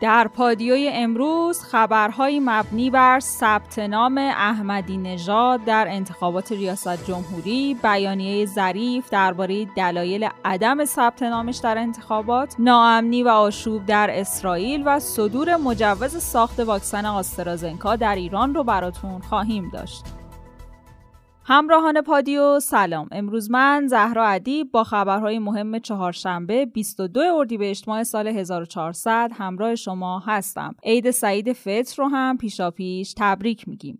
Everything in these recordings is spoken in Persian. در پادیوی امروز خبرهای مبنی بر ثبت نام احمدی نژاد در انتخابات ریاست جمهوری، بیانیه ظریف درباره دلایل عدم ثبت نامش در انتخابات، ناامنی و آشوب در اسرائیل و صدور مجوز ساخت واکسن آسترازنکا در ایران رو براتون خواهیم داشت. همراهان پادیو سلام. امروز من زهرا ادیب با خبرهای مهم چهارشنبه 22 اردیبهشت ماه سال 1400 همراه شما هستم. عید سعید فطر رو هم پیشاپیش تبریک میگیم.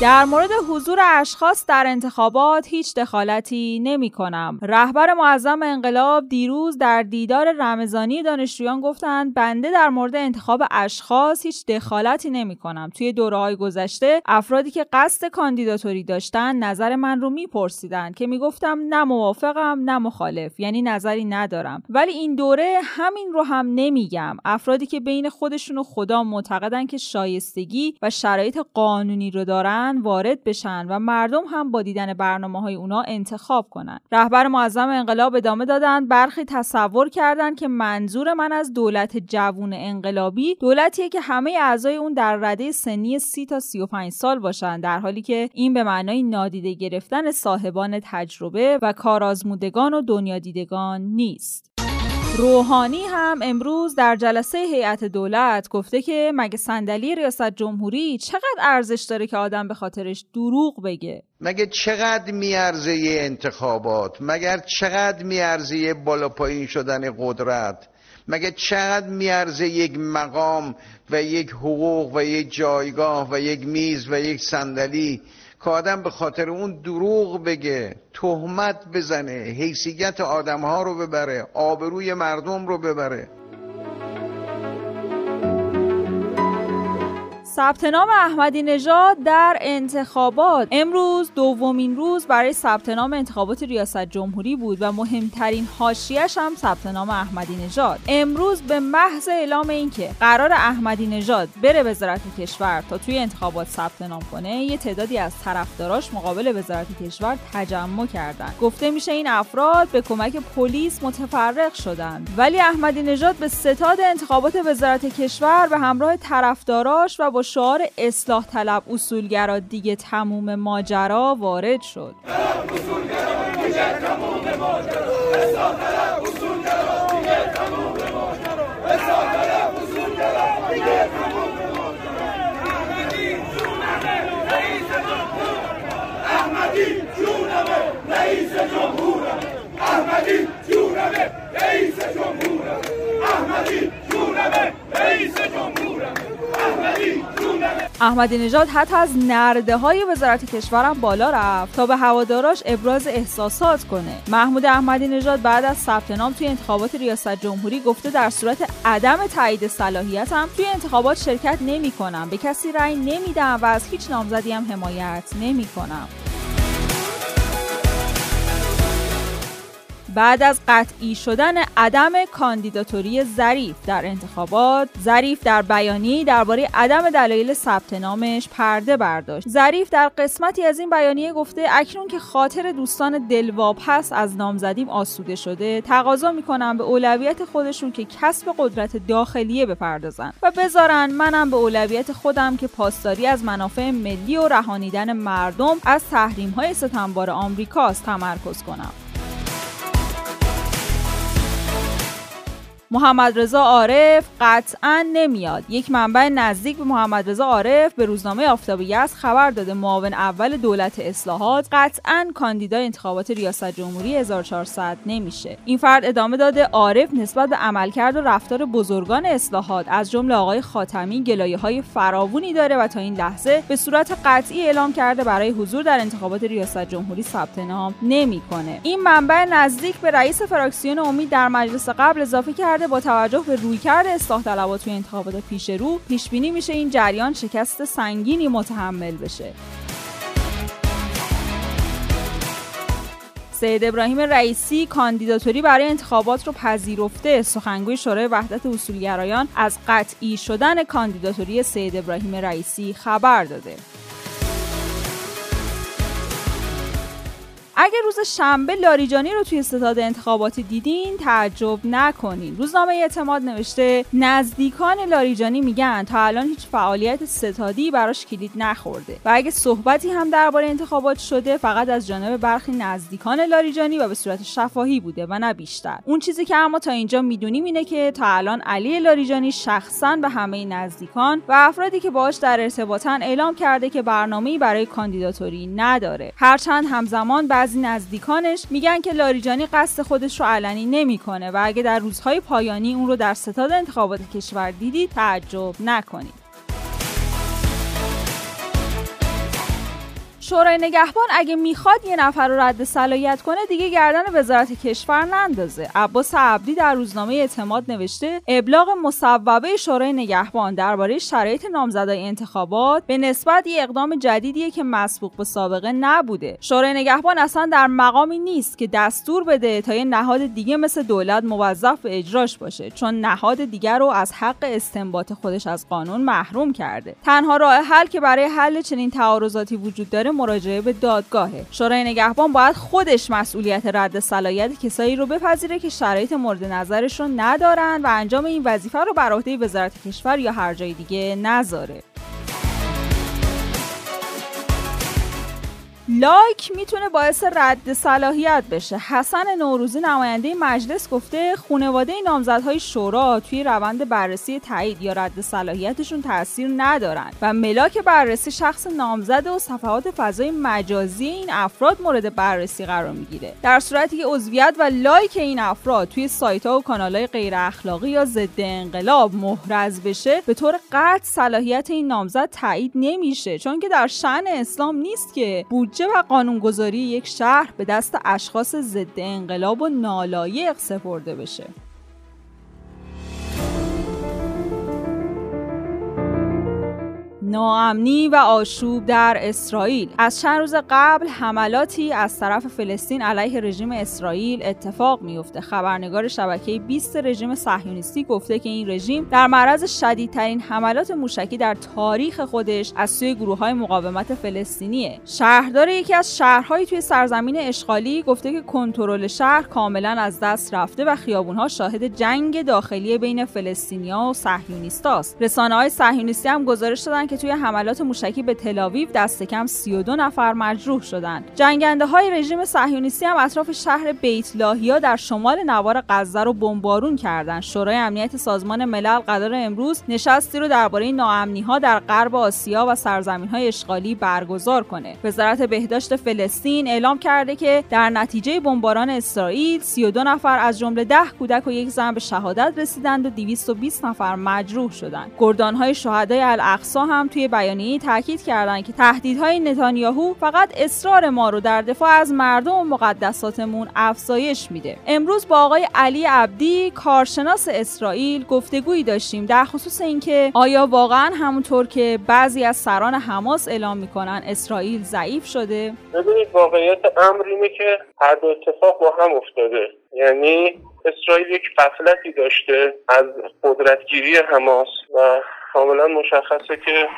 در مورد حضور اشخاص در انتخابات هیچ دخالتی نمی کنم. رهبر معظم انقلاب دیروز در دیدار رمضانی دانشجویان گفتند بنده در مورد انتخاب اشخاص هیچ دخالتی نمی کنم. توی دوره‌های گذشته افرادی که قصد کاندیداتوری داشتن نظر من رو میپرسیدن که میگفتم نه موافقم نه مخالف، یعنی نظری ندارم. ولی این دوره همین رو هم نمیگم. افرادی که بین خودشون و خدا معتقدن که شایستگی و شرایط قانونی رو دارن وارد بشن و مردم هم با دیدن برنامه‌های اونا انتخاب کنن. رهبر معظم انقلاب ادامه دادن برخی تصور کردن که منظور من از دولت جوون انقلابی دولتیه که همه اعضای اون در رده سنی 30 تا 35 سال باشن، در حالی که این به معنای نادیده گرفتن صاحبان تجربه و کارآزمودگان و دنیا دیدگان نیست. روحانی هم امروز در جلسه هیئت دولت گفته که مگه صندلی ریاست جمهوری چقدر ارزش داره که آدم به خاطرش دروغ بگه؟ مگه چقدر میارزه انتخابات؟ مگر چقدر میارزه بالا پایین شدن قدرت؟ مگه چقدر میارزه یک مقام و یک حقوق و یک جایگاه و یک میز و یک صندلی که آدم به خاطر اون دروغ بگه، تهمت بزنه، حیثیت آدم‌ها رو ببره، آبروی مردم رو ببره؟ ثبت نام احمدی نژاد در انتخابات امروز دومین روز برای ثبت نام انتخابات ریاست جمهوری بود و مهمترین حاشیه‌اش هم ثبت نام احمدی نژاد. امروز به محض اعلام اینکه قرار احمدی نژاد بره وزارت کشور تا توی انتخابات ثبت نام کنه، یه تعدادی از طرفداراش مقابل وزارت کشور تجمع کردن. گفته میشه این افراد به کمک پلیس متفرق شدن، ولی احمدی نژاد به ستاد انتخابات وزارت کشور به همراه طرفداراش و با شعار اصلاح طلب اصولگرا دیگه تموم ماجرا وارد شد. احمدی نژاد حتی از نرده‌های وزارت کشورم بالا رفت تا به هواداراش ابراز احساسات کنه. محمود احمدی نژاد بعد از ثبت نام توی انتخابات ریاست جمهوری گفته در صورت عدم تایید صلاحیتم توی انتخابات شرکت نمی‌کنم، به کسی رأی نمیدم و از هیچ نامزدی هم حمایت نمی‌کنم. بعد از قطعی شدن عدم کاندیداتوری ظریف در انتخابات، ظریف در بیانیه‌ای درباره عدم دلایل ثبت نامش پرده برداشت. ظریف در قسمتی از این بیانیه گفته اکنون که خاطر دوستان دلواپس از نامزدیم آسوده شده، تقاضا می‌کنم به اولویت خودشون که کسب قدرت داخلیه بپردازن و بذارن منم به اولویت خودم که پاسداری از منافع ملی و رهانیدن مردم از تحریم‌های ستمبار آمریکاست تمرکز کنم. محمد رضا عارف قطعاً نمیاد. یک منبع نزدیک به محمد رضا عارف به روزنامه آفتاب یزد خبر داده معاون اول دولت اصلاحات قطعاً کاندیدای انتخابات ریاست جمهوری 1400 نمیشه. این فرد ادامه داده عارف نسبت به عملکرد و رفتار بزرگان اصلاحات از جمله آقای خاتمی گلایه‌های فراوانی داره و تا این لحظه به صورت قطعی اعلام کرده برای حضور در انتخابات ریاست جمهوری ثبت نام نمیکنه. این منبع نزدیک به رئیس فراکسیون امید در مجلس قبل اضافه کرد با توجه به رویکرد اصلاح طلبات توی انتخابات پیش رو پیش بینی میشه این جریان شکست سنگینی متحمل بشه. سید ابراهیم رئیسی کاندیداتوری برای انتخابات رو پذیرفته. سخنگوی شورای وحدت اصولگرایان از قطعی شدن کاندیداتوری سید ابراهیم رئیسی خبر داده. اگه روز شنبه لاریجانی رو توی ستاد انتخاباتی دیدین تعجب نکنین. روزنامه اعتماد نوشته نزدیکان لاریجانی میگن تا الان هیچ فعالیت ستادی براش کلید نخورده و اگه صحبتی هم درباره انتخابات شده فقط از جانب برخی نزدیکان لاریجانی و به صورت شفاهی بوده و نه بیشتر. اون چیزی که اما تا اینجا میدونیم اینه که تا الان علی لاریجانی شخصا به همه نزدیکان و افرادی که باهاش در ارتباطن اعلام کرده که برنامه‌ای برای کاندیداتوری نداره. هرچند همزمان بعضی نزدیکانش میگن که لاریجانی قصد خودش رو علنی نمیکنه و اگه در روزهای پایانی اون رو در ستاد انتخابات کشور دیدید تعجب نکنید. شورای نگهبان اگه میخواد یه نفر رو رد صلاحیت کنه دیگه گردن وزارت کشور نندازه. عباس عبدی در روزنامه اعتماد نوشته ابلاغ مصوبه شورای نگهبان درباره شرایط نامزدای انتخابات به نسبت یه اقدام جدیدیه که مسبوق به سابقه نبوده. شورای نگهبان اصلا در مقامی نیست که دستور بده تا یه نهاد دیگه مثل دولت موظف به اجراش باشه، چون نهاد دیگر رو از حق استنباط خودش از قانون محروم کرده. تنها راه حل که برای حل چنین تعارضاتی وجود داره مراجعه به دادگاهه. شورای نگهبان باید خودش مسئولیت رد صلاحیت کسایی رو بپذیره که شرایط مورد نظرش رو ندارن و انجام این وظیفه رو بر عهده وزارت کشور یا هر جای دیگه نذاره. لایک میتونه باعث رد صلاحیت بشه. حسن نوروزی نماینده مجلس گفته خانواده نامزدهای شورا توی روند بررسی تایید یا رد صلاحیتشون تأثیر ندارن و ملاک بررسی شخص نامزد و صفحات فضای مجازی این افراد مورد بررسی قرار میگیره، در صورتی که عضویت و لایک این افراد توی سایت‌ها و کانال‌های غیر اخلاقی یا ضد انقلاب محرز بشه به طور قطع صلاحیت این نامزد تایید نمیشه، چون که در شأن اسلام نیست که و قانونگذاری یک شهر به دست اشخاص ضد انقلاب و نالایق سپرده بشه. ناامنی و آشوب در اسرائیل. از چند روز قبل حملاتی از طرف فلسطین علیه رژیم اسرائیل اتفاق میفته. خبرنگار شبکه 20 رژیم صهیونیستی گفته که این رژیم در معرض شدیدترین حملات موشکی در تاریخ خودش از سوی گروه‌های مقاومت فلسطینیه. شهردار یکی از شهرهای توی سرزمین اشغالی گفته که کنترل شهر کاملا از دست رفته و خیابون‌ها شاهد جنگ داخلی بین فلسطینی‌ها و صهیونیست‌هاست. رسانه‌های صهیونیستی هم گزارش دادن که توی حملات موشکی به تل‌آویو دست کم 32 نفر مجروح شدند. جنگنده‌های رژیم صهیونیستی هم اطراف شهر بیت لاهیا در شمال نوار غزه رو بمبارون کردند. شورای امنیت سازمان ملل قرار امروز نشستی رو درباره ناامنی‌ها در غرب آسیا و سرزمین‌های اشغالی برگزار کنه. وزارت بهداشت فلسطین اعلام کرده که در نتیجه بمباران اسرائیل 32 نفر از جمله 10 کودک و یک زن به شهادت رسیدند و 220 نفر مجروح شدند. گردان‌های شهدای الاقصی هم توی بیانیه‌ای تاکید کردند که تهدیدهای نتانیاهو فقط اصرار ما رو در دفاع از مردم و مقدساتمون افزایش میده. امروز با آقای علی عبدی کارشناس اسرائیل گفتگویی داشتیم در خصوص اینکه آیا واقعا همونطور که بعضی از سران حماس اعلام میکنن اسرائیل ضعیف شده؟ ببینید واقعیت امر اینه که هر دو اتفاق با هم افتاده. یعنی اسرائیل یک غفلتی داشته از قدرتگیری حماس و کاملا مشخصه که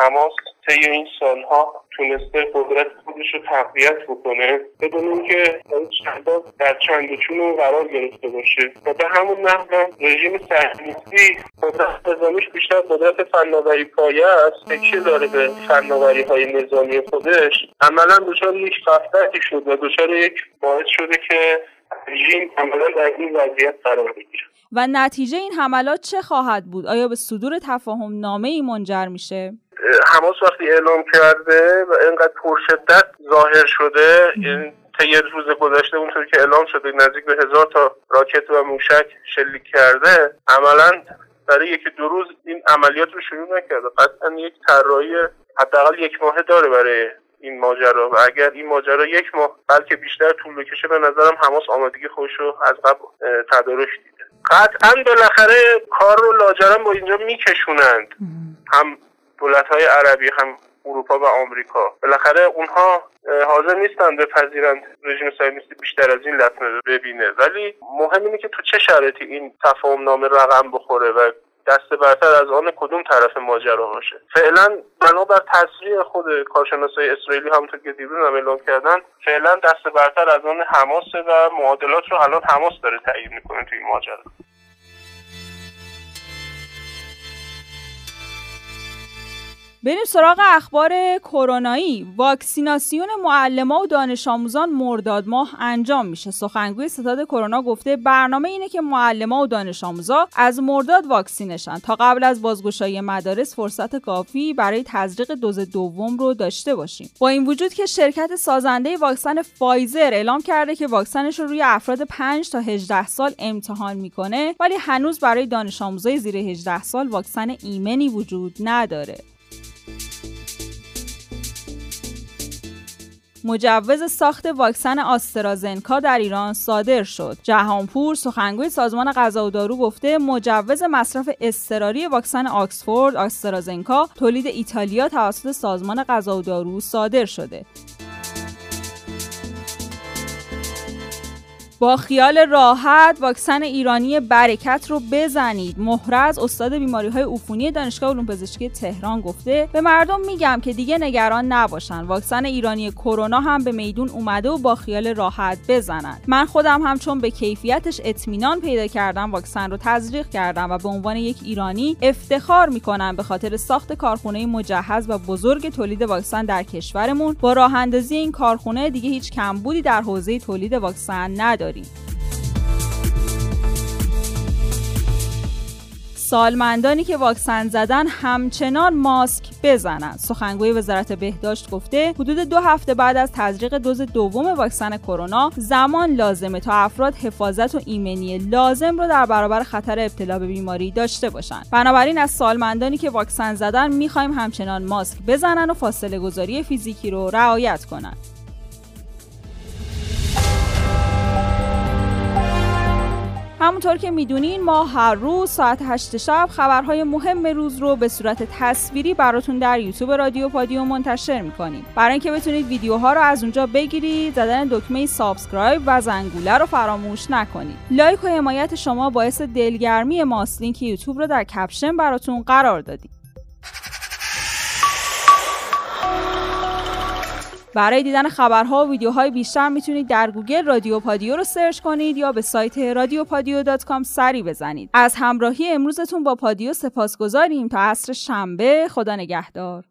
حماس طی این سالها تونسته قدرت خودش رو تقویت بکنه بدون اینکه در چند و چون رو قرار گرفته باشه و به همون نحو رژیم صهیونیستی قدرت نظامیش بیشتر قدرت فناوری پایه است، تکیه داره به فناوری‌های نظامی خودش. عملا دچار یک غفلتی شد و دچار یک باعث شده که رژیم عملا در این وضعیت قرار بگیره. و نتیجه این حملات چه خواهد بود؟ آیا به صدور تفاهم نامه‌ای منجر میشه؟ حماس وقتی اعلام کرده و اینقدر پرشدت ظاهر شده، یعنی طی روز گذشته اونطور که اعلام شده نزدیک به 1000 تا راکت و موشک شلیک کرده، عملاً برای یکی دو روز این عملیات رو شروع نکرده. قطعاً یک طراحی حداقل یک ماه داره برای این ماجرا و اگر این ماجرا یک ماه بلکه بیشتر طول بکشه به نظرم حماس آمادگی خودش رو از قبل تدارک دیده. قطعاً بالاخره کار رو لاجرم با اینجا میکشونند، هم دولت‌های عربی هم اروپا و آمریکا. بالاخره اونها حاضر نیستن بپذیرند رژیم صهیونیستی بیشتر از این لطمه ببینه، ولی مهم اینه که تو چه شرایطی این تفاهم نامه رقم بخوره و دست برتر از آن کدوم طرف ماجرا باشه. فعلا بنابر تصریح خود کارشناسای اسرائیلی همونطور که دیروز هم اعلام کردن، فعلا دست برتر از آن حماسه و معادلات رو الان حماس داره تعیین میکنه توی این ماجرا. بریم سراغ اخبار کرونایی. واکسیناسیون معلما و دانش آموزان مرداد ماه انجام میشه. سخنگوی ستاد کرونا گفته برنامه اینه که معلما و دانش آموزا از مرداد واکسینشن تا قبل از بازگشایی مدارس فرصت کافی برای تزریق دوز دوم رو داشته باشیم. با این وجود که شرکت سازنده واکسن فایزر اعلام کرده که واکسنش رو روی افراد 5 تا 18 سال امتحان میکنه، ولی هنوز برای دانش آموزای زیر 18 سال واکسن ایمنی وجود نداره. مجوز ساخت واکسن آسترازنکا در ایران صادر شد. جهانپور، سخنگوی سازمان غذا و دارو، گفته مجوز مصرف اضطراری واکسن آکسفورد آسترازنکا تولید ایتالیا توسط سازمان غذا و دارو صادر شده. با خیال راحت واکسن ایرانی برکت رو بزنید. محرز، استاد بیماری‌های عفونی دانشگاه علوم پزشکی تهران، گفته به مردم میگم که دیگه نگران نباشن، واکسن ایرانی کرونا هم به میدون اومده و با خیال راحت بزنن. من خودم هم چون به کیفیتش اطمینان پیدا کردم واکسن رو تزریق کردم و به عنوان یک ایرانی افتخار میکنم به خاطر ساخت کارخونه مجهز و بزرگ تولید واکسن در کشورمون. با راه اندازی این کارخونه دیگه هیچ کمبودی در حوزه تولید واکسن نداره. سالمندانی که واکسن زدن همچنان ماسک بزنند. سخنگوی وزارت بهداشت گفته حدود 2 هفته بعد از تزریق دوز دوم واکسن کرونا زمان لازمه تا افراد حفاظت و ایمنی لازم رو در برابر خطر ابتلا به بیماری داشته باشند. بنابراین از سالمندانی که واکسن زدن می‌خوایم همچنان ماسک بزنن و فاصله گذاری فیزیکی رو رعایت کنند. همونطور که میدونین ما هر روز ساعت 8 شب خبرهای مهم روز رو به صورت تصویری براتون در یوتیوب رادیو پادیو منتشر میکنیم. برای اینکه بتونید ویدیوها رو از اونجا بگیرید زدن دکمه سابسکرایب و زنگوله رو فراموش نکنید. لایک و حمایت شما باعث دلگرمی ماست. لینک یوتیوب رو در کپشن براتون قرار دادیم. برای دیدن خبرها و ویدیوهای بیشتر میتونید در گوگل رادیو پادیو رو سرچ کنید یا به سایت radiopadio.com سری بزنید. از همراهی امروزتون با پادیو سپاسگزاریم. تا عصر شنبه خدا نگهدار.